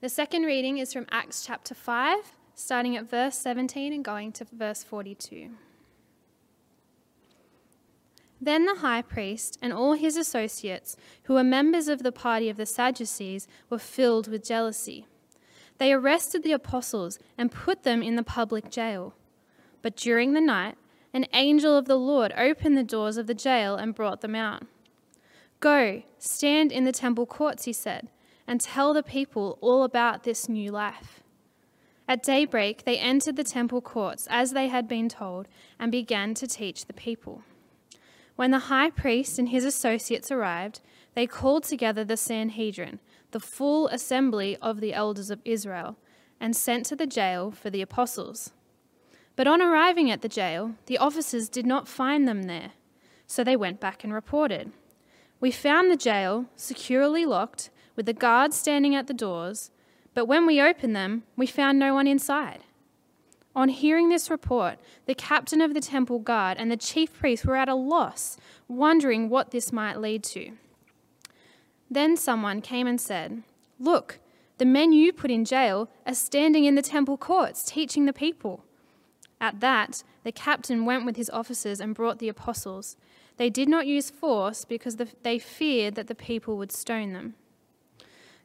The second reading is from Acts chapter 5, starting at verse 17 and going to verse 42. Then the high priest and all his associates, who were members of the party of the Sadducees, were filled with jealousy. They arrested the apostles and put them in the public jail. But during the night, an angel of the Lord opened the doors of the jail and brought them out. "Go, stand in the temple courts," he said, "and tell the people all about this new life." At daybreak, they entered the temple courts as they had been told and began to teach the people. When the high priest and his associates arrived, they called together the Sanhedrin, the full assembly of the elders of Israel, and sent to the jail for the apostles. But on arriving at the jail, the officers did not find them there, so they went back and reported, "We found the jail securely locked, with the guards standing at the doors, but when we opened them, we found no one inside." On hearing this report, the captain of the temple guard and the chief priests were at a loss, wondering what this might lead to. Then someone came and said, "Look, the men you put in jail are standing in the temple courts, teaching the people." At that, the captain went with his officers and brought the apostles. They did not use force because they feared that the people would stone them.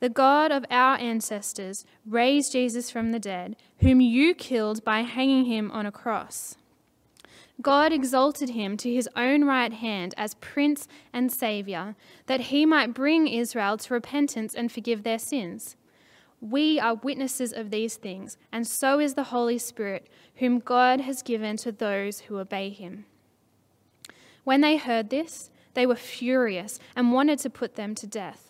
The God of our ancestors raised Jesus from the dead, whom you killed by hanging him on a cross. God exalted him to his own right hand as Prince and Savior, that he might bring Israel to repentance and forgive their sins. We are witnesses of these things, and so is the Holy Spirit, whom God has given to those who obey him." When they heard this, they were furious and wanted to put them to death.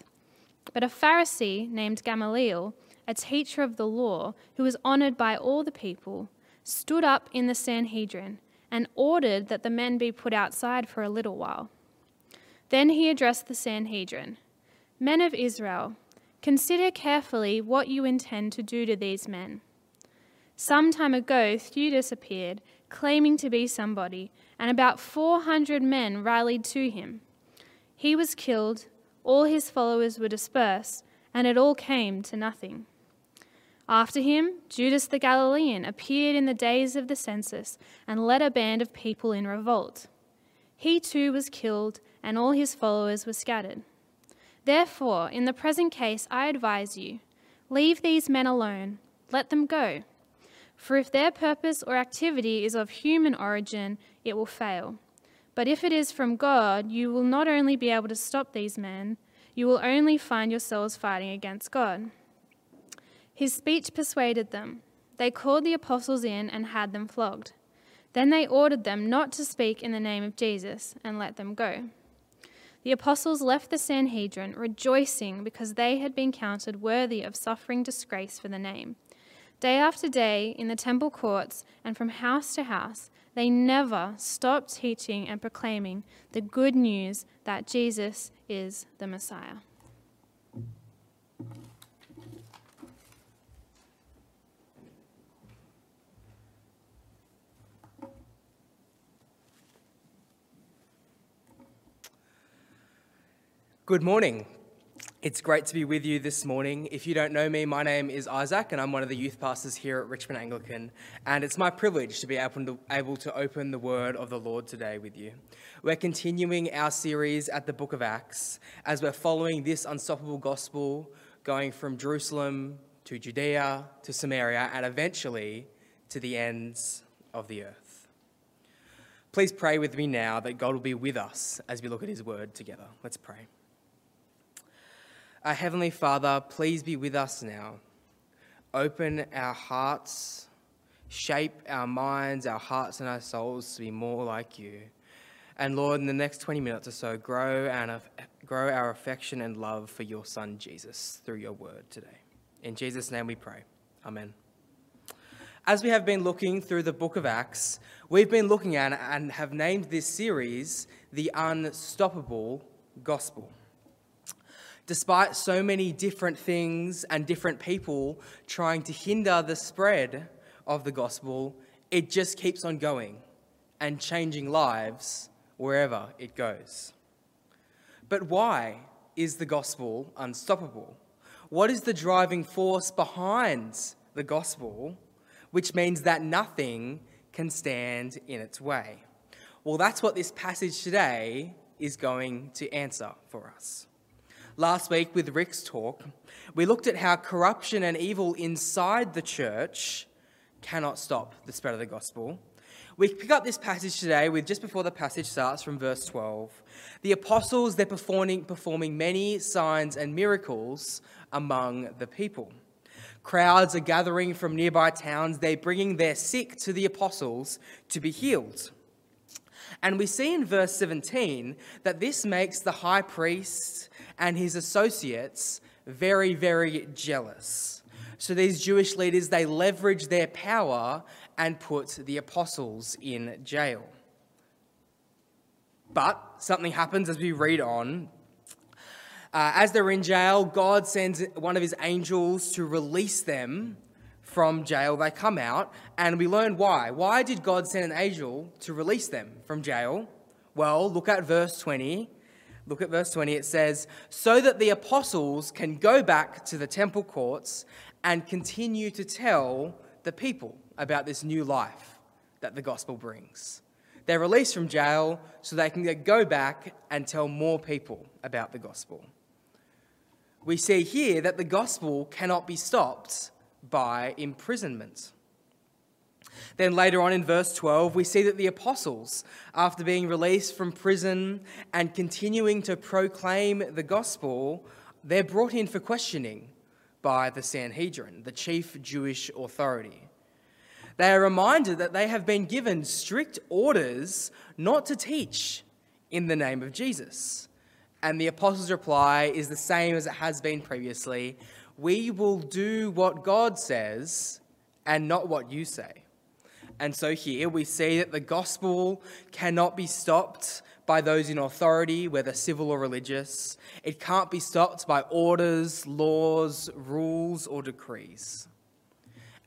But a Pharisee named Gamaliel, a teacher of the law who was honored by all the people, stood up in the Sanhedrin and ordered that the men be put outside for a little while. Then he addressed the Sanhedrin. "Men of Israel, consider carefully what you intend to do to these men. Some time ago, Theudas appeared, claiming to be somebody, and about 400 men rallied to him. He was killed, all his followers were dispersed, and it all came to nothing. After him, Judas the Galilean appeared in the days of the census and led a band of people in revolt. He too was killed, and all his followers were scattered. Therefore, in the present case, I advise you, leave these men alone, let them go. For if their purpose or activity is of human origin, it will fail. But if it is from God, you will not only be able to stop these men, you will only find yourselves fighting against God." His speech persuaded them. They called the apostles in and had them flogged. Then they ordered them not to speak in the name of Jesus and let them go. The apostles left the Sanhedrin rejoicing because they had been counted worthy of suffering disgrace for the name. Day after day, in the temple courts and from house to house, they never stopped teaching and proclaiming the good news that Jesus is the Messiah. Good morning. It's great to be with you this morning. If you don't know me, my name is Isaac and I'm one of the youth pastors here at Richmond Anglican, and it's my privilege to be able to open the word of the Lord today with you. We're continuing our series at the book of Acts as we're following this unstoppable gospel going from Jerusalem to Judea to Samaria and eventually to the ends of the earth. Please pray with me now that God will be with us as we look at his word together. Let's pray. Our Heavenly Father, please be with us now. Open our hearts, shape our minds, our hearts and our souls to be more like you. And Lord, in the next 20 minutes or so, grow our affection and love for your Son, Jesus, through your word today. In Jesus' name we pray. Amen. As we have been looking through the book of Acts, we've been looking at and have named this series the Unstoppable Gospel. Despite so many different things and different people trying to hinder the spread of the gospel, it just keeps on going and changing lives wherever it goes. But why is the gospel unstoppable? What is the driving force behind the gospel, which means that nothing can stand in its way? Well, that's what this passage today is going to answer for us. Last week with Rick's talk, we looked at how corruption and evil inside the church cannot stop the spread of the gospel. We pick up this passage today with just before the passage starts from verse 12. The apostles, they're performing many signs and miracles among the people. Crowds are gathering from nearby towns. They're bringing their sick to the apostles to be healed. And we see in verse 17 that this makes the high priest and his associates very, very jealous. So these Jewish leaders, they leverage their power and put the apostles in jail. But something happens as we read on. As they're in jail, God sends one of his angels to release them from jail. They come out, and we learn why. Why did God send an angel to release them from jail? Well, look at verse 20. Look at verse 20. It says, so that the apostles can go back to the temple courts and continue to tell the people about this new life that the gospel brings. They're released from jail so they can go back and tell more people about the gospel. We see here that the gospel cannot be stopped by imprisonment. Then later on in verse 12, we see that the apostles, after being released from prison and continuing to proclaim the gospel, they're brought in for questioning by the Sanhedrin, the chief Jewish authority. They are reminded that they have been given strict orders not to teach in the name of Jesus. And the apostles' reply is the same as it has been previously. We will do what God says and not what you say. And so here we see that the gospel cannot be stopped by those in authority, whether civil or religious. It can't be stopped by orders, laws, rules, or decrees.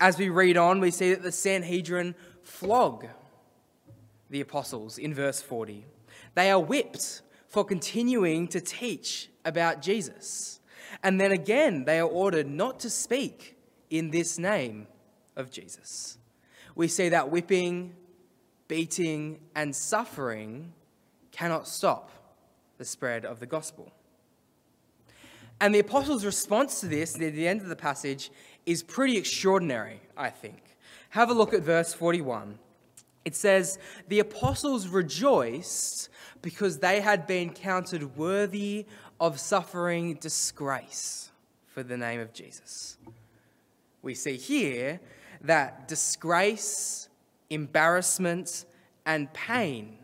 As we read on, we see that the Sanhedrin flog the apostles in verse 40. They are whipped for continuing to teach about Jesus. And then again, they are ordered not to speak in this name of Jesus. We see that whipping, beating, and suffering cannot stop the spread of the gospel. And the apostles' response to this at the end of the passage is pretty extraordinary, I think. Have a look at verse 41. It says, the apostles rejoiced because they had been counted worthy of suffering disgrace for the name of Jesus. We see here that disgrace, embarrassment, and pain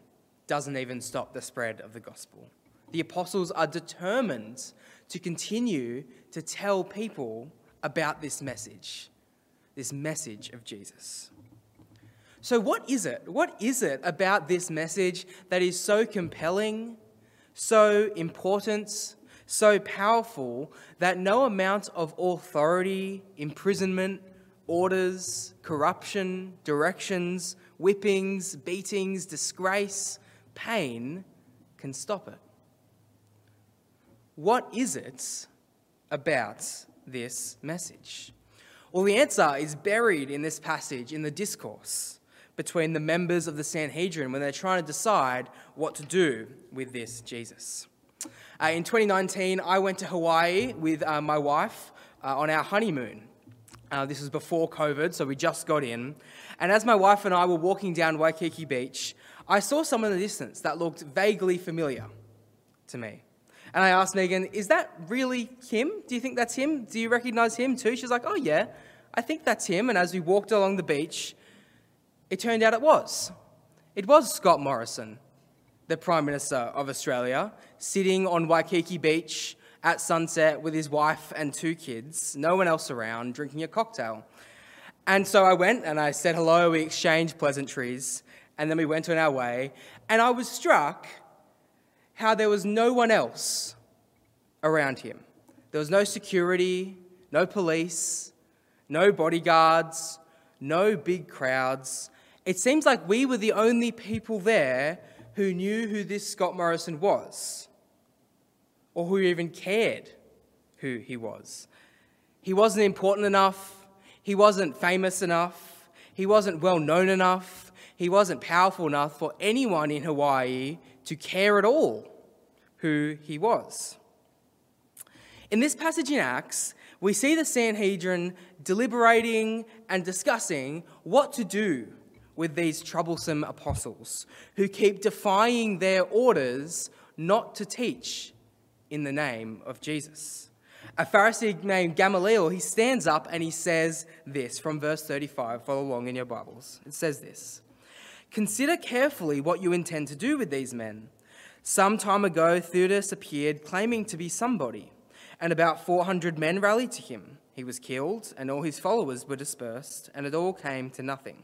doesn't even stop the spread of the gospel. The apostles are determined to continue to tell people about this message of Jesus. So what is it? What is it about this message that is so compelling, so important, so powerful that no amount of authority, imprisonment, orders, corruption, directions, whippings, beatings, disgrace, pain can stop it? What is it about this message? Well, the answer is buried in this passage, in the discourse between the members of the Sanhedrin when they're trying to decide what to do with this Jesus. In 2019, I went to Hawaii with my wife on our honeymoon. This was before COVID, so we just got in. And as my wife and I were walking down Waikiki Beach, I saw someone in the distance that looked vaguely familiar to me. And I asked Megan, is that really him? Do you think that's him? Do you recognize him too? She's like, oh yeah, I think that's him. And as we walked along the beach, it turned out it was. It was Scott Morrison, the Prime Minister of Australia, sitting on Waikiki Beach at sunset with his wife and two kids, no one else around, drinking a cocktail. And so I went and I said hello, we exchanged pleasantries, and then we went on our way. And I was struck how there was no one else around him. There was no security, no police, no bodyguards, no big crowds. It seems like we were the only people there who knew who this Scott Morrison was, or who even cared who he was. He wasn't important enough. He wasn't famous enough. He wasn't well known enough. He wasn't powerful enough for anyone in Hawaii to care at all who he was. In this passage in Acts, we see the Sanhedrin deliberating and discussing what to do with these troublesome apostles who keep defying their orders not to teach in the name of Jesus. A Pharisee named Gamaliel, he stands up and he says this from verse 35. Follow along in your Bibles. It says this: "Consider carefully what you intend to do with these men. Some time ago, Theudas appeared claiming to be somebody, and about 400 men rallied to him. He was killed, and all his followers were dispersed, and it all came to nothing.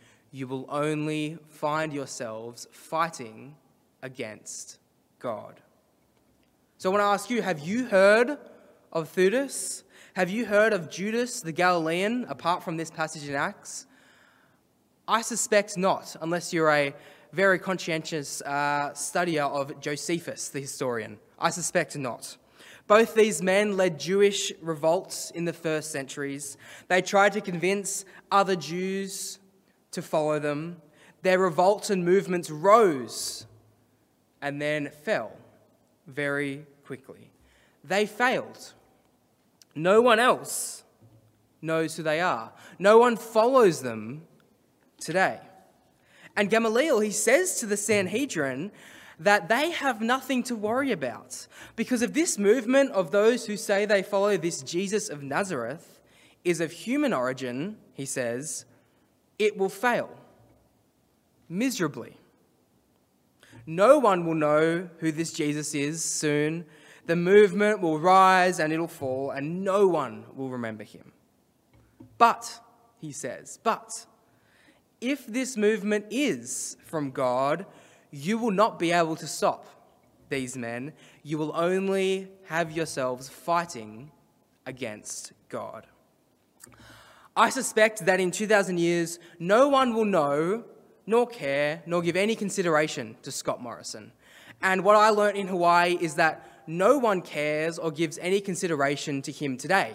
You will only find yourselves fighting against God." So I want to ask you, have you heard of Theudas? Have you heard of Judas the Galilean, apart from this passage in Acts? I suspect not, unless you're a very conscientious studier of Josephus, the historian. I suspect not. Both these men led Jewish revolts in the first centuries. They tried to convince other Jews to follow them. Their revolts and movements rose and then fell very quickly. They failed. No one else knows who they are. No one follows them today. And Gamaliel, he says to the Sanhedrin that they have nothing to worry about, because if this movement of those who say they follow this Jesus of Nazareth is of human origin, he says, it will fail miserably. No one will know who this Jesus is soon. The movement will rise and it'll fall, and no one will remember him. But, he says, but if this movement is from God, you will not be able to stop these men. You will only have yourselves fighting against God. I suspect that in 2,000 years, no one will know, nor care, nor give any consideration to Scott Morrison. And what I learned in Hawaii is that no one cares or gives any consideration to him today,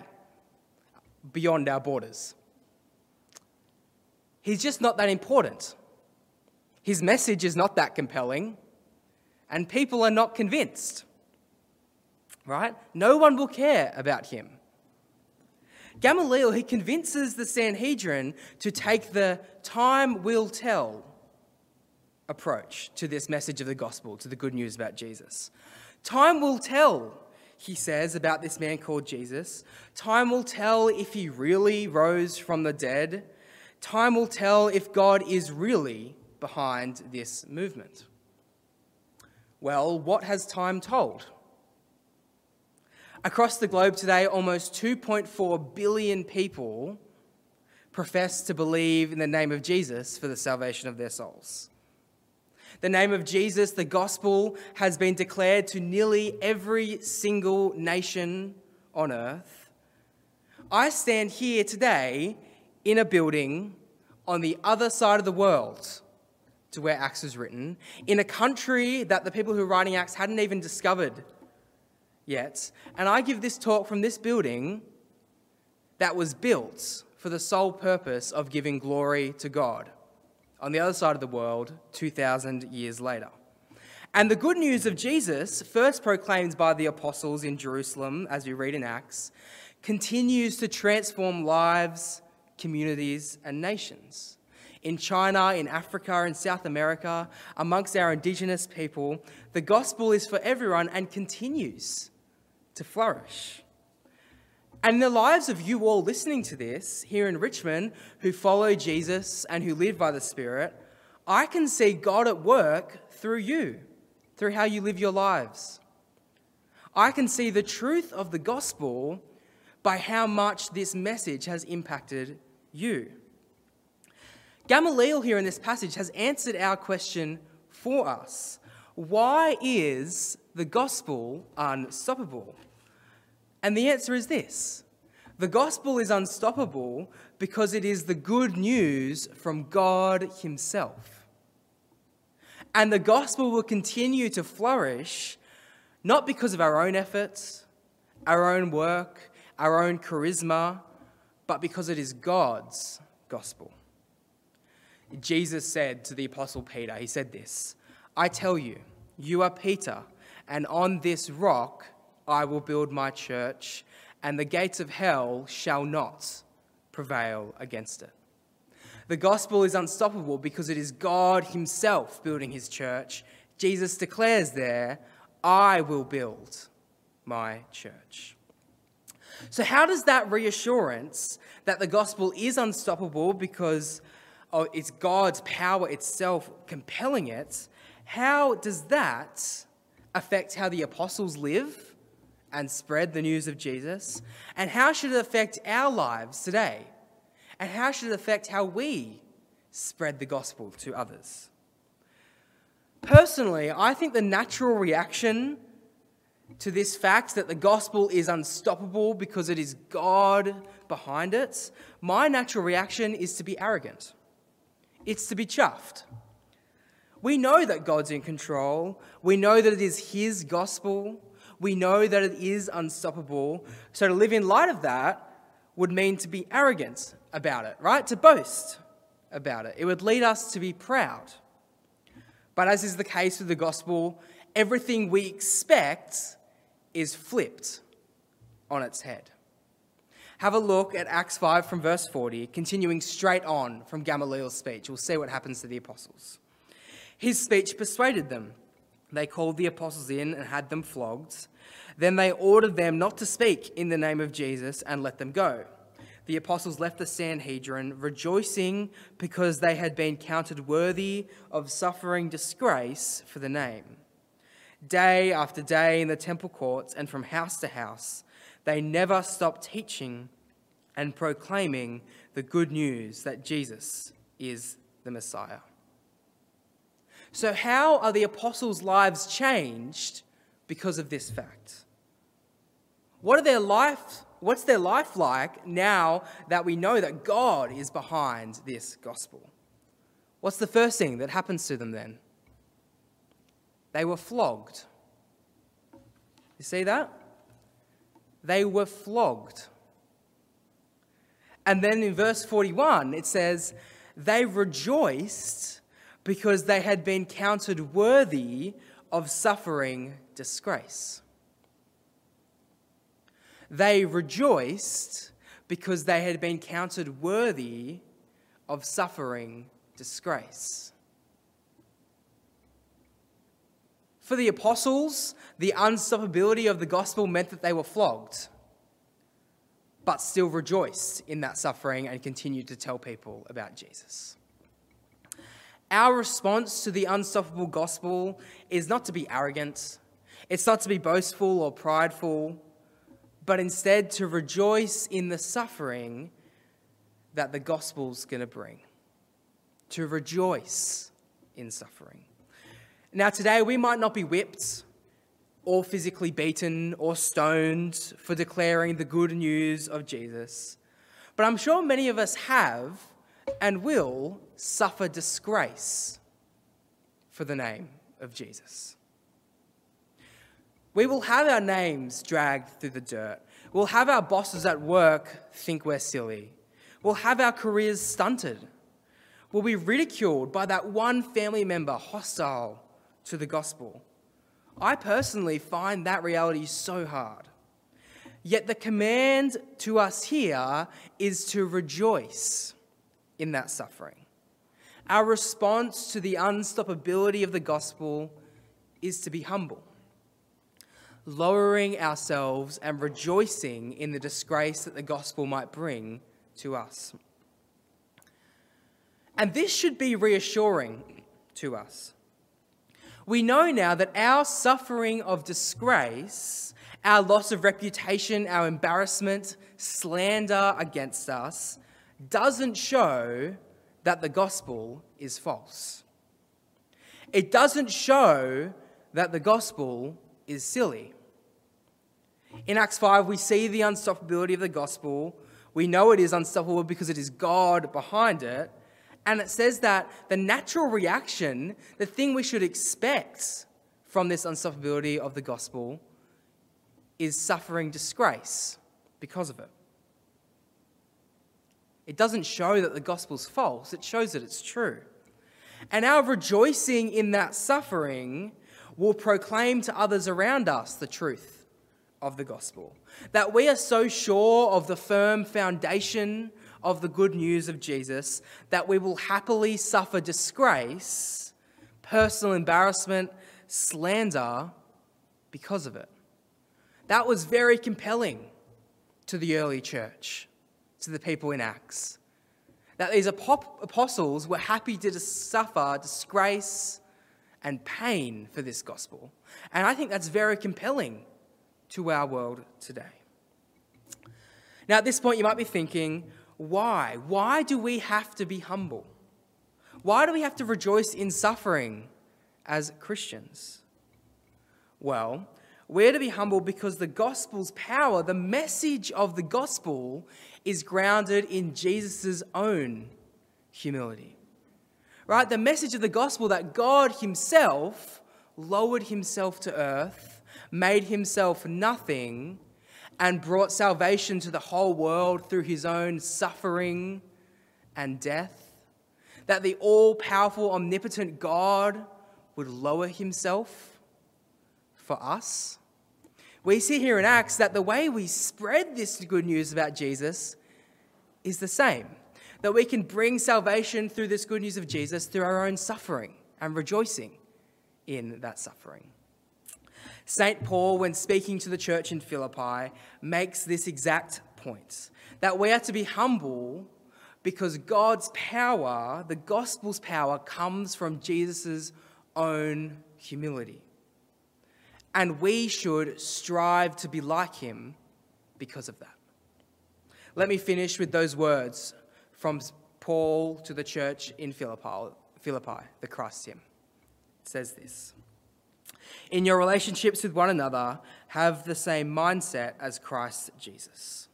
beyond our borders. He's just not that important. His message is not that compelling, and people are not convinced, right? No one will care about him. Gamaliel, he convinces the Sanhedrin to take the time will tell approach to this message of the gospel, to the good news about Jesus. Time will tell, he says, about this man called Jesus. Time will tell if he really rose from the dead. Time will tell if God is really behind this movement. Well, what has time told? Across the globe today, almost 2.4 billion people profess to believe in the name of Jesus for the salvation of their souls. The name of Jesus, the gospel, has been declared to nearly every single nation on earth. I stand here today in a building on the other side of the world to where Acts was written, in a country that the people who were writing Acts hadn't even discovered yet. And I give this talk from this building that was built for the sole purpose of giving glory to God, on the other side of the world, 2,000 years later. And the good news of Jesus, first proclaimed by the apostles in Jerusalem, as we read in Acts, continues to transform lives, communities, and nations. in China, in Africa, in South America, amongst our indigenous people, the gospel is for everyone and continues to flourish. And in the lives of you all listening to this here in Richmond, who follow Jesus and who live by the Spirit, I can see God at work through you, through how you live your lives. I can see the truth of the gospel by how much this message has impacted you. Gamaliel here in this passage has answered our question for us. Why is the gospel unstoppable? And the answer is this. The gospel is unstoppable because it is the good news from God himself. And the gospel will continue to flourish not because of our own efforts, our own work, our own charisma, but because it is God's gospel. Jesus said to the Apostle Peter, he said this, "I tell you, you are Peter, and on this rock I will build my church, and the gates of hell shall not prevail against it." The gospel is unstoppable because it is God himself building his church. Jesus declares there, "I will build my church." So how does that reassurance that the gospel is unstoppable because it's God's power itself compelling it, how does that affect how the apostles live and spread the news of Jesus? And how should it affect our lives today? And how should it affect how we spread the gospel to others? Personally, I think the natural reaction to this fact that the gospel is unstoppable because it is God behind it, my natural reaction is to be arrogant. It's to be chuffed. We know that God's in control. We know that it is his gospel. We know that it is unstoppable. So to live in light of that would mean to be arrogant about it, right? To boast about it. It would lead us to be proud. But as is the case with the gospel, everything we expect is flipped on its head. Have a look at Acts 5 from verse 40, continuing straight on from Gamaliel's speech. We'll see what happens to the apostles. His speech persuaded them. They called the apostles in and had them flogged. Then they ordered them not to speak in the name of Jesus and let them go. The apostles left the Sanhedrin, rejoicing because they had been counted worthy of suffering disgrace for the name. Day after day in the temple courts and from house to house, they never stopped teaching and proclaiming the good news that Jesus is the Messiah. So how are the apostles' lives changed because of this fact? What's their life like now that we know that God is behind this gospel? What's the first thing that happens to them then? They were flogged. You see that? They were flogged. And then in verse 41, it says, they rejoiced because they had been counted worthy of suffering disgrace. They rejoiced because they had been counted worthy of suffering disgrace. For the apostles, the unstoppability of the gospel meant that they were flogged, but still rejoiced in that suffering and continued to tell people about Jesus. Our response to the unstoppable gospel is not to be arrogant. It's not to be boastful or prideful, but instead to rejoice in the suffering that the gospel's going to bring. To rejoice in suffering. Now today we might not be whipped or physically beaten or stoned for declaring the good news of Jesus, but I'm sure many of us have and will suffer disgrace for the name of Jesus. We will have our names dragged through the dirt. We'll have our bosses at work think we're silly. We'll have our careers stunted. We'll be ridiculed by that one family member hostile to the gospel. I personally find that reality so hard. Yet the command to us here is to rejoice in that suffering. Our response to the unstoppability of the gospel is to be humble, lowering ourselves and rejoicing in the disgrace that the gospel might bring to us. And this should be reassuring to us. We know now that our suffering of disgrace, our loss of reputation, our embarrassment, slander against us, doesn't show that the gospel is false. It doesn't show that the gospel is silly. In Acts 5, we see the unstoppability of the gospel. We know it is unstoppable because it is God behind it. And it says that the natural reaction, the thing we should expect from this unstoppability of the gospel, is suffering disgrace because of it. It doesn't show that the gospel's false. It shows that it's true. And our rejoicing in that suffering will proclaim to others around us the truth of the gospel, that we are so sure of the firm foundation of the good news of Jesus that we will happily suffer disgrace, personal embarrassment, slander because of it. That was very compelling to the early church, to the people in Acts, that these apostles were happy to suffer disgrace and pain for this gospel. And I think that's very compelling to our world today. Now, at this point, you might be thinking, why? Why do we have to be humble? Why do we have to rejoice in suffering as Christians? Well, we're to be humble because the gospel's power, the message of the gospel, is grounded in Jesus' own humility. Right? The message of the gospel that God himself lowered himself to earth, made himself nothing, and brought salvation to the whole world through his own suffering and death. That the all-powerful, omnipotent God would lower himself for us. We see here in Acts that the way we spread this good news about Jesus is the same. That we can bring salvation through this good news of Jesus through our own suffering and rejoicing in that suffering. St. Paul, when speaking to the church in Philippi, makes this exact point, that we are to be humble because God's power, the gospel's power, comes from Jesus' own humility. And we should strive to be like him because of that. Let me finish with those words from Paul to the church in Philippi, the Christ hymn. It says this: "In your relationships with one another, have the same mindset as Christ Jesus,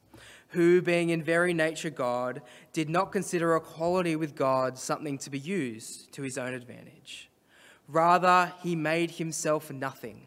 who, being in very nature God, did not consider equality with God something to be used to his own advantage. Rather, he made himself nothing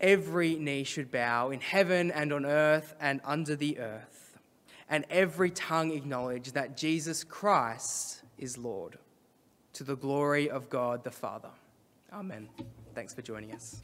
every knee should bow in heaven and on earth and under the earth, and every tongue acknowledge that Jesus Christ is Lord, to the glory of God the Father." Amen. Thanks for joining us.